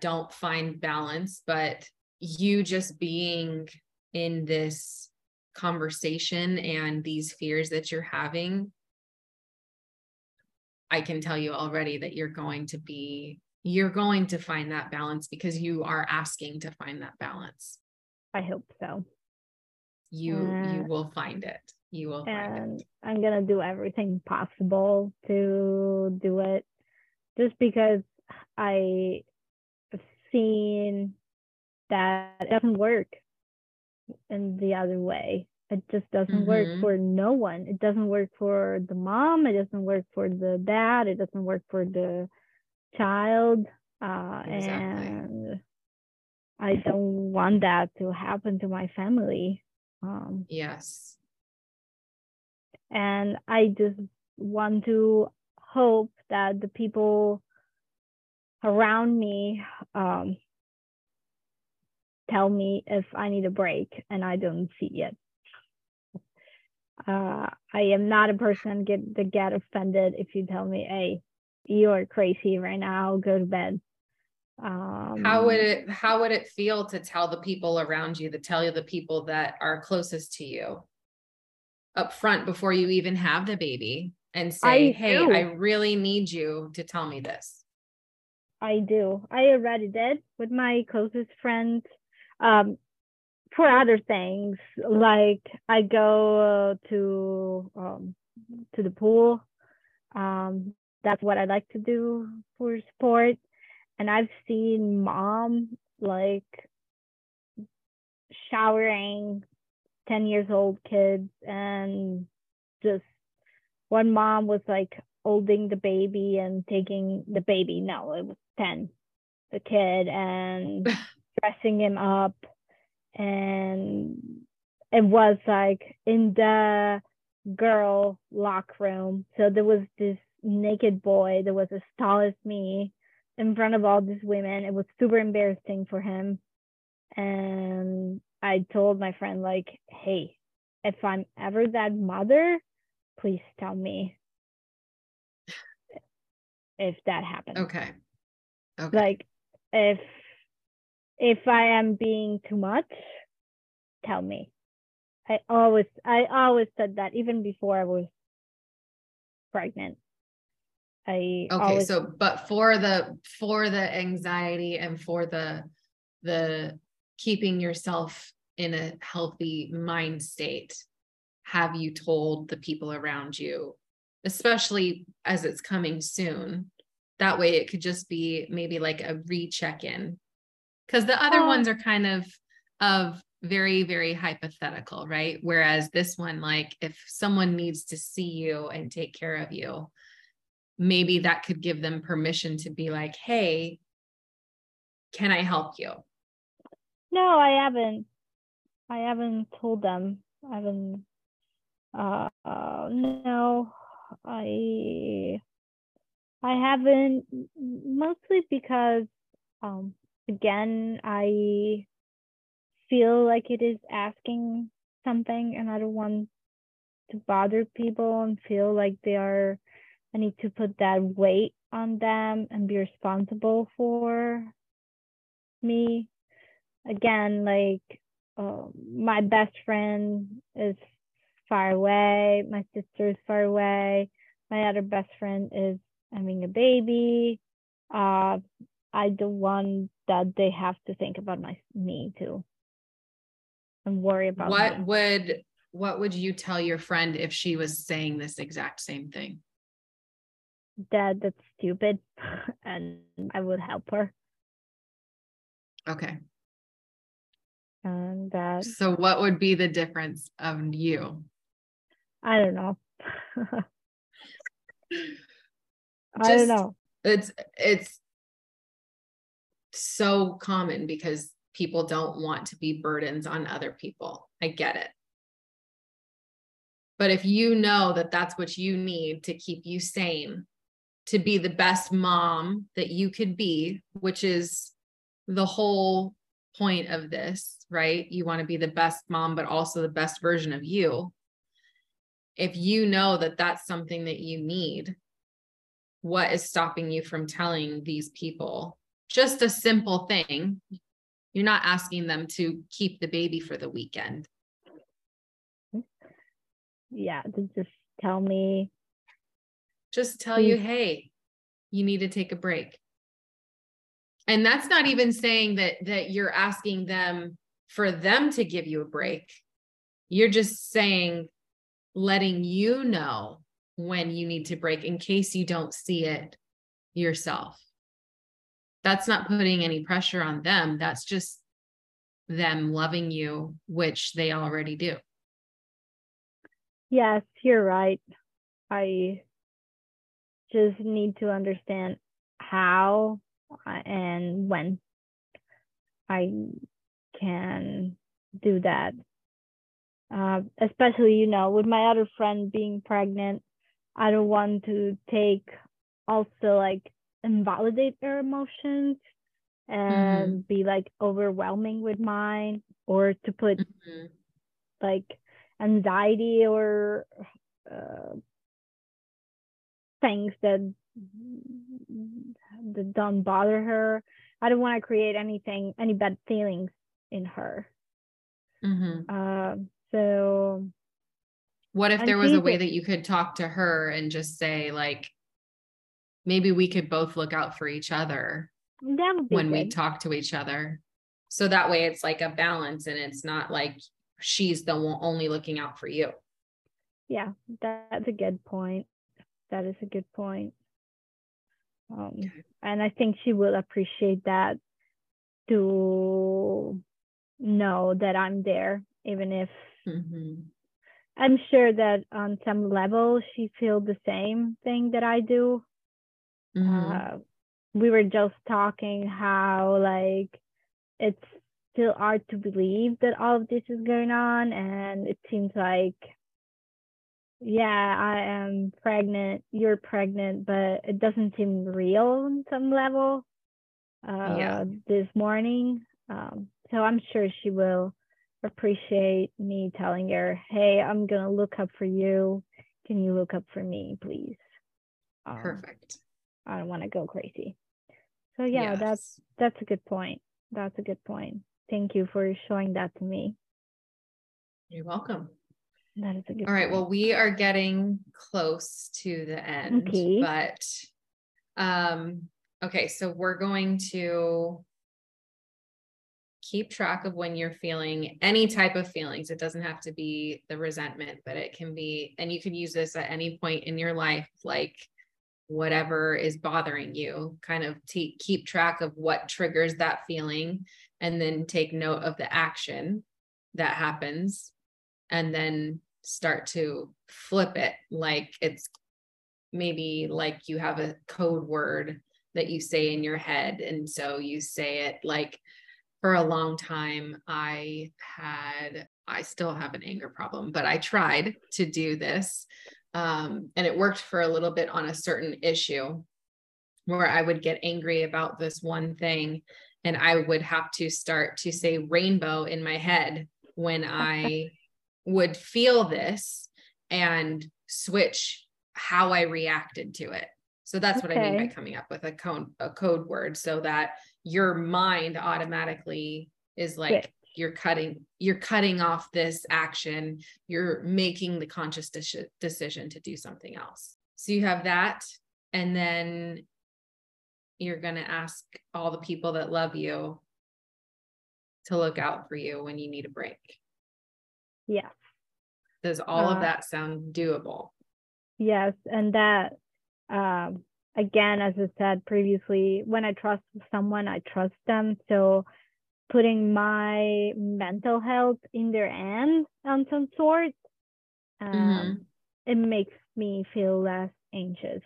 don't find balance, but you just being in this conversation and these fears that you're having, I can tell you already that you're going to find that balance, because you are asking to find that balance. I hope so. You will find it. You will find it. I'm going to do everything possible to do it, just because I've seen that it doesn't work in the other way. It just doesn't work for no one. It doesn't work for the mom. It doesn't work for the dad. It doesn't work for the child. Exactly. And I don't want that to happen to my family. Yes. And I just want to hope that the people around me tell me if I need a break, and I don't see it. I am not a person that get offended if you tell me, hey, you are crazy right now, go to bed. How would it feel to tell the people around you, to tell you the people that are closest to you up front before you even have the baby, and say, hey, I really need you to tell me this? I do. I already did with my closest friends, for other things. Like I go to the pool. That's what I like to do for sport. And I've seen mom like showering 10 years old kids, and just one mom was like holding the baby and taking the baby. No, it was 10, the kid, and dressing him up. And it was like in the girl locker room. So there was this naked boy that was as tall as me, in front of all these women. It was super embarrassing for him. And I told my friend, like, hey, if I'm ever that mother, please tell me if that happens. Okay. Like, if I am being too much, tell me. I always said that, even before I was pregnant. But for the anxiety and for the keeping yourself in a healthy mind state, have you told the people around you, especially as it's coming soon? That way it could just be maybe like a recheck-in, because the other ones are kind of very, very hypothetical, right? Whereas this one, like, if someone needs to see you and take care of you, maybe that could give them permission to be like, hey, can I help you? No, I haven't told them. I haven't, no, I haven't, mostly because, again, I feel like it is asking something, and I don't want to bother people and feel like I need to put that weight on them and be responsible for me. Again, like my best friend is far away. My sister is far away. My other best friend is having a baby. I don't want that they have to think about me too, and worry about me. What would you tell your friend if she was saying this exact same thing? That's stupid, and I would help her. Okay. And that. So what would be the difference of you? I don't know. I don't know. It's so common, because people don't want to be burdens on other people. I get it. But if you know that that's what you need to keep you sane, to be the best mom that you could be, which is the whole point of this, right? You want to be the best mom, but also the best version of you. if you know that that's something that you need, what is stopping you from telling these people? Just a simple thing. You're not asking them to keep the baby for the weekend. Yeah, just tell me. Just tell you, hey, you need to take a break. And that's not even saying that you're asking them for them to give you a break. You're just saying, letting you know when you need to break in case you don't see it yourself. That's not putting any pressure on them. That's just them loving you, which they already do. Yes, you're right. I just need to understand how and when I can do that. Especially, with my other friend being pregnant, I don't want to invalidate their emotions and be overwhelming with mine, or to put anxiety or things that don't bother her. I don't want to create any bad feelings in her. So what if there was a way that you could talk to her and just say, maybe we could both look out for each other when we talk to each other. So that way it's a balance, and it's not she's the one only looking out for you. Yeah, that's a good point. That is a good point. And I think she will appreciate that, to know that I'm there, even if I'm sure that on some level she feels the same thing that I do. We were just talking how it's still hard to believe that all of this is going on, and it seems I am pregnant, you're pregnant, but it doesn't seem real on some level this morning. So I'm sure she will appreciate me telling her, hey, I'm gonna look up for you, can you look up for me, please? Perfect. I don't want to go crazy. So that's a good point. That's a good point. Thank you for showing that to me. You're welcome. That is a good point. All right. Well, we are getting close to the end, okay. But, okay. So we're going to keep track of when you're feeling any type of feelings. It doesn't have to be the resentment, but it can be, and you can use this at any point in your life, whatever is bothering you, kind of keep track of what triggers that feeling, and then take note of the action that happens, and then start to flip it. It's maybe you have a code word that you say in your head. And so you say it for a long time, I still have an anger problem, but I tried to do this. And it worked for a little bit on a certain issue where I would get angry about this one thing, and I would have to start to say rainbow in my head when I would feel this, and switch how I reacted to it. So that's what I mean by coming up with a code word, so that your mind automatically is you're cutting off this action. You're making the conscious decision to do something else. So you have that. And then you're going to ask all the people that love you to look out for you when you need a break. Yes. Does all of that sound doable? Yes. And that, again, as I said previously, when I trust someone, I trust them. So putting my mental health in their hands on some sort, it makes me feel less anxious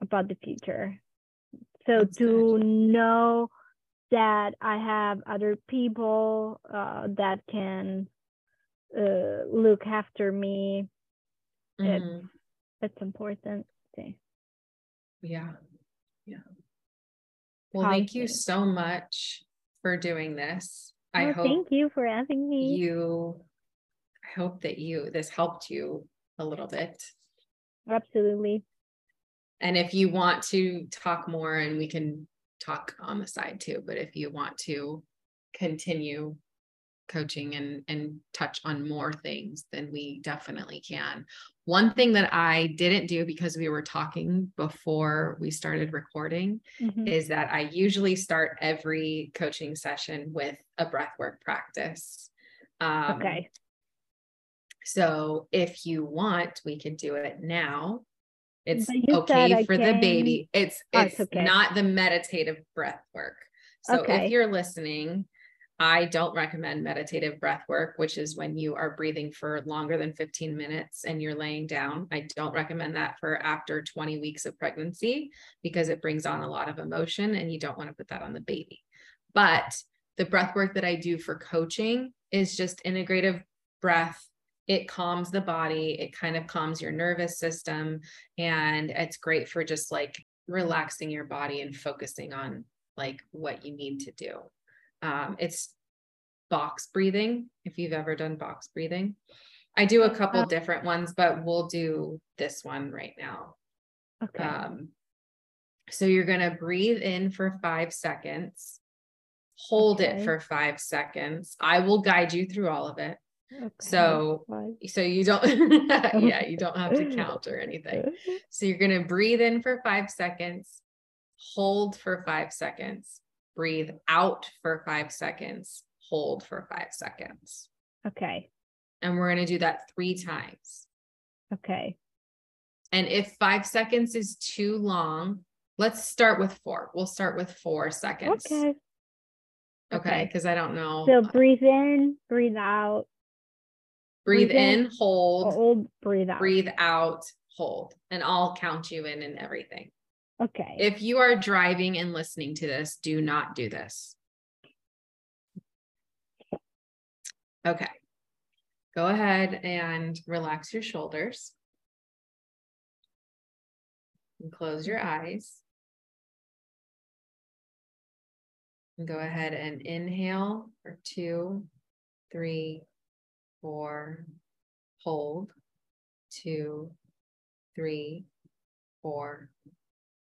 about the future. So that's to know that I have other people that can look after me, it's important. Yeah. Well, thank you so much for doing this. I hope thank you for having me. You I hope that this helped you a little bit. Absolutely. And if you want to talk more, and we can talk on the side too, but if you want to continue coaching and touch on more things, then we definitely can. One thing that I didn't do, because we were talking before we started recording, is that I usually start every coaching session with a breathwork practice. Okay. So if you want, we can do it now. It's okay for the baby. It's okay. Not the meditative breath work. So if you're listening, I don't recommend meditative breath work, which is when you are breathing for longer than 15 minutes and you're laying down. I don't recommend that for after 20 weeks of pregnancy, because it brings on a lot of emotion and you don't want to put that on the baby. But the breath work that I do for coaching is just integrative breath. It calms the body. It kind of calms your nervous system, and it's great for just like relaxing your body and focusing on like what you need to do. It's box breathing. If you've ever done box breathing, I do a couple different ones, but we'll do this one right now. Okay. So you're going to breathe in for 5 seconds, hold it for 5 seconds. I will guide you through all of it. Okay. So you don't, you don't have to count or anything. So you're going to breathe in for 5 seconds, hold for 5 seconds, breathe out for 5 seconds, hold for 5 seconds. Okay. And we're going to do that 3 times. Okay. And if 5 seconds is too long, let's start with 4. We'll start with 4 seconds. Okay. Cause I don't know. So breathe in, breathe out. Breathe in, hold, breathe out. Breathe out, hold, and I'll count you in and everything. Okay. If you are driving and listening to this, do not do this. Okay. Go ahead and relax your shoulders and close your eyes. And go ahead and inhale for 2, 3, 4, hold, 2, 3, 4,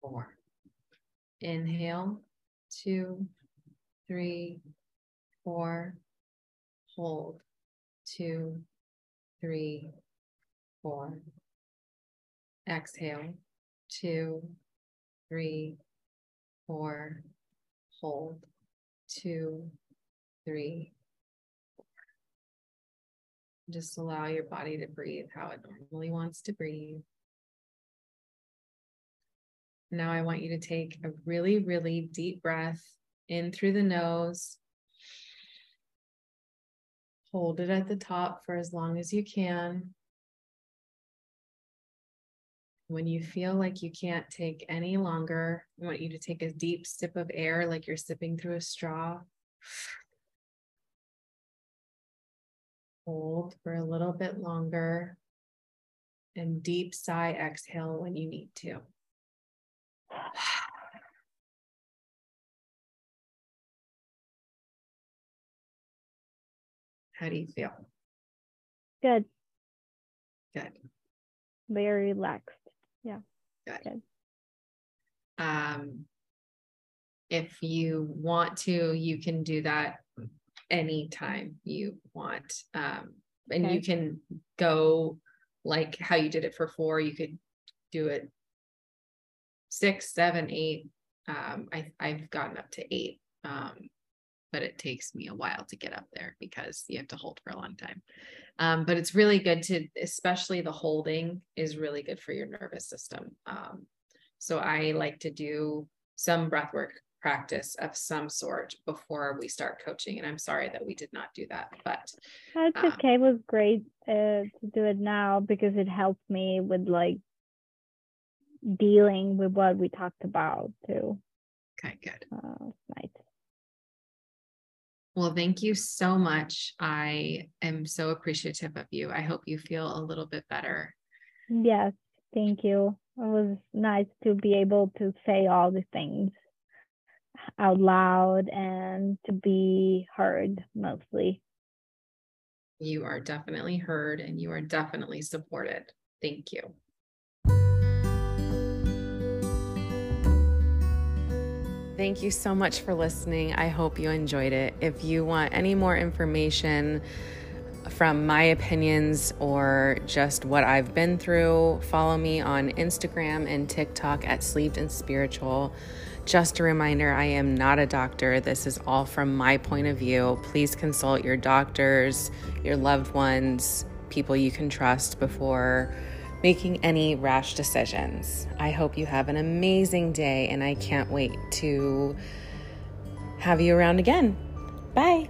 4, inhale, 2, 3, 4, hold, 2, 3, 4, exhale, 2, 3, 4, hold, 2, 3. Just allow your body to breathe how it normally wants to breathe. Now I want you to take a really, really deep breath in through the nose. Hold it at the top for as long as you can. When you feel like you can't take any longer, I want you to take a deep sip of air like you're sipping through a straw. Hold for a little bit longer, and deep sigh, exhale when you need to. How do you feel? Good. Good. Very relaxed. Yeah. Good. If you want to, you can do that anytime you want. And you can go like how you did it for 4, you could do it 6, 7, 8. I've gotten up to 8. But it takes me a while to get up there because you have to hold for a long time. But it's really good to, especially the holding is really good for your nervous system. So I like to do some breathwork practice of some sort before we start coaching. And I'm sorry that we did not do that, but that's okay. It was great to do it now because it helped me with like dealing with what we talked about too. Okay, good. Nice. Well, thank you so much. I am so appreciative of you. I hope you feel a little bit better. Yes, thank you. It was nice to be able to say all the things out loud and to be heard mostly. You are definitely heard and you are definitely supported. Thank you. Thank you so much for listening. I hope you enjoyed it. If you want any more information from my opinions or just what I've been through, follow me on Instagram and TikTok at Sleeved and Spiritual. Just a reminder, I am not a doctor. This is all from my point of view. Please consult your doctors, your loved ones, people you can trust before making any rash decisions. I hope you have an amazing day and I can't wait to have you around again. Bye.